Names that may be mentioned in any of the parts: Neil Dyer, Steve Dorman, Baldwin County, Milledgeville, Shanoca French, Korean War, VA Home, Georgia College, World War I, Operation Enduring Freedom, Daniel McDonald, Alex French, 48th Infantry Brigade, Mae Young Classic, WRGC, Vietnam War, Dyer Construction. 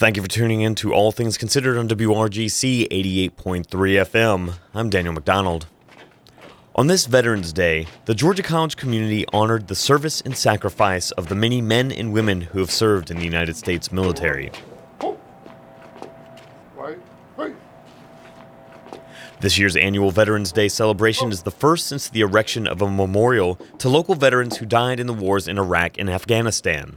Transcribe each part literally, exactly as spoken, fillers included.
Thank you for tuning in to All Things Considered on W R G C eighty-eight point three F M. I'm Daniel McDonald. On this Veterans Day, the Georgia College community honored the service and sacrifice of the many men and women who have served in the United States military. This year's annual Veterans Day celebration is the first since the erection of a memorial to local veterans who died in the wars in Iraq and Afghanistan.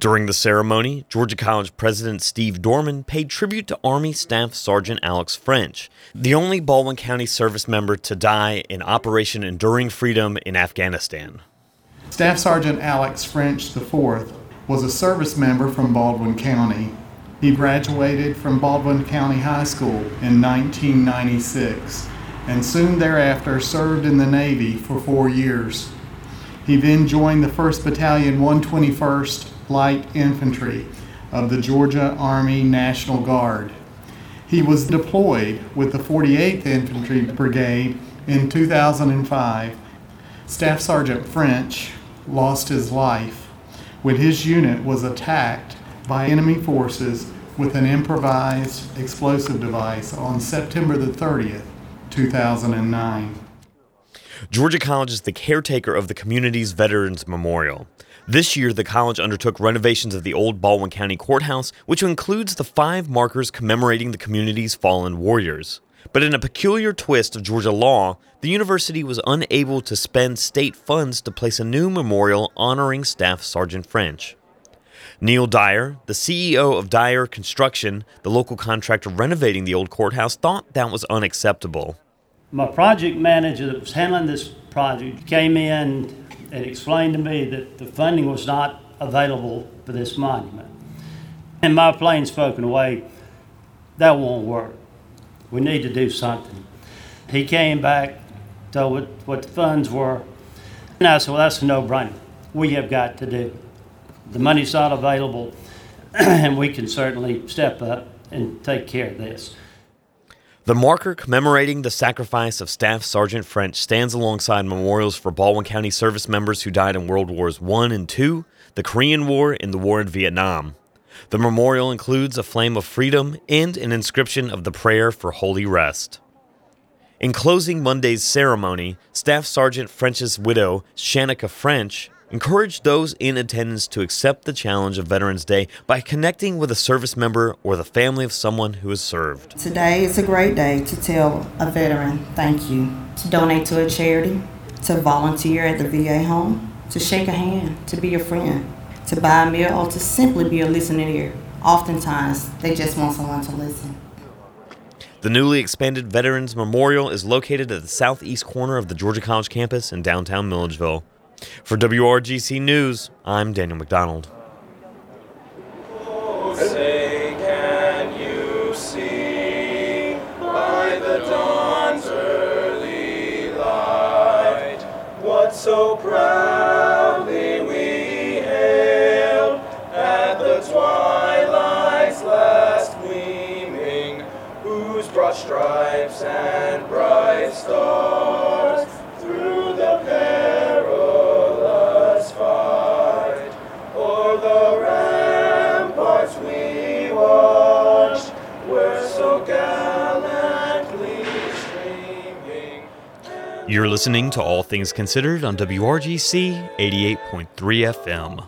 During the ceremony, Georgia College President Steve Dorman paid tribute to Army Staff Sergeant Alex French, the only Baldwin County service member to die in Operation Enduring Freedom in Afghanistan. Staff Sergeant Alex French the fourth was a service member from Baldwin County. He graduated from Baldwin County High School in nineteen ninety-six and soon thereafter served in the Navy for four years. He then joined the first Battalion one twenty-first Light Infantry of the Georgia Army National Guard. He was deployed with the forty-eighth Infantry Brigade in two thousand five. Staff Sergeant French lost his life when his unit was attacked by enemy forces with an improvised explosive device on September the thirtieth, two thousand nine. Georgia College is the caretaker of the community's Veterans Memorial. This year, the college undertook renovations of the old Baldwin County Courthouse, which includes the five markers commemorating the community's fallen warriors. But in a peculiar twist of Georgia law, the university was unable to spend state funds to place a new memorial honoring Staff Sergeant French. Neil Dyer, the C E O of Dyer Construction, the local contractor renovating the old courthouse, thought that was unacceptable. My project manager that was handling this project came in and explained to me that the funding was not available for this monument. In my plain spoken way, that won't work. We need to do something. He came back, told what, what the funds were, and I said, well, that's a no-brainer. We have got to do it. The money's not available, and we can certainly step up and take care of this. The marker commemorating the sacrifice of Staff Sergeant French stands alongside memorials for Baldwin County service members who died in World Wars one and two, the Korean War, and the war in Vietnam. The memorial includes a flame of freedom and an inscription of the prayer for holy rest. In closing Monday's ceremony, Staff Sergeant French's widow, Shanoca French, encouraged those in attendance to accept the challenge of Veterans Day by connecting with a service member or the family of someone who has served. Today is a great day to tell a veteran thank you, to donate to a charity, to volunteer at the V A home, to shake a hand, to be a friend, to buy a meal, or to simply be a listening ear. Oftentimes, they just want someone to listen. The newly expanded Veterans Memorial is located at the southeast corner of the Georgia College campus in downtown Milledgeville. For W R G C News, I'm Daniel McDonald. Oh, say can you see by the dawn's early light what so proudly we hailed at the twilight's last gleaming, whose broad stripes and bright stars through the You're listening to All Things Considered on W R G C eighty-eight point three F M.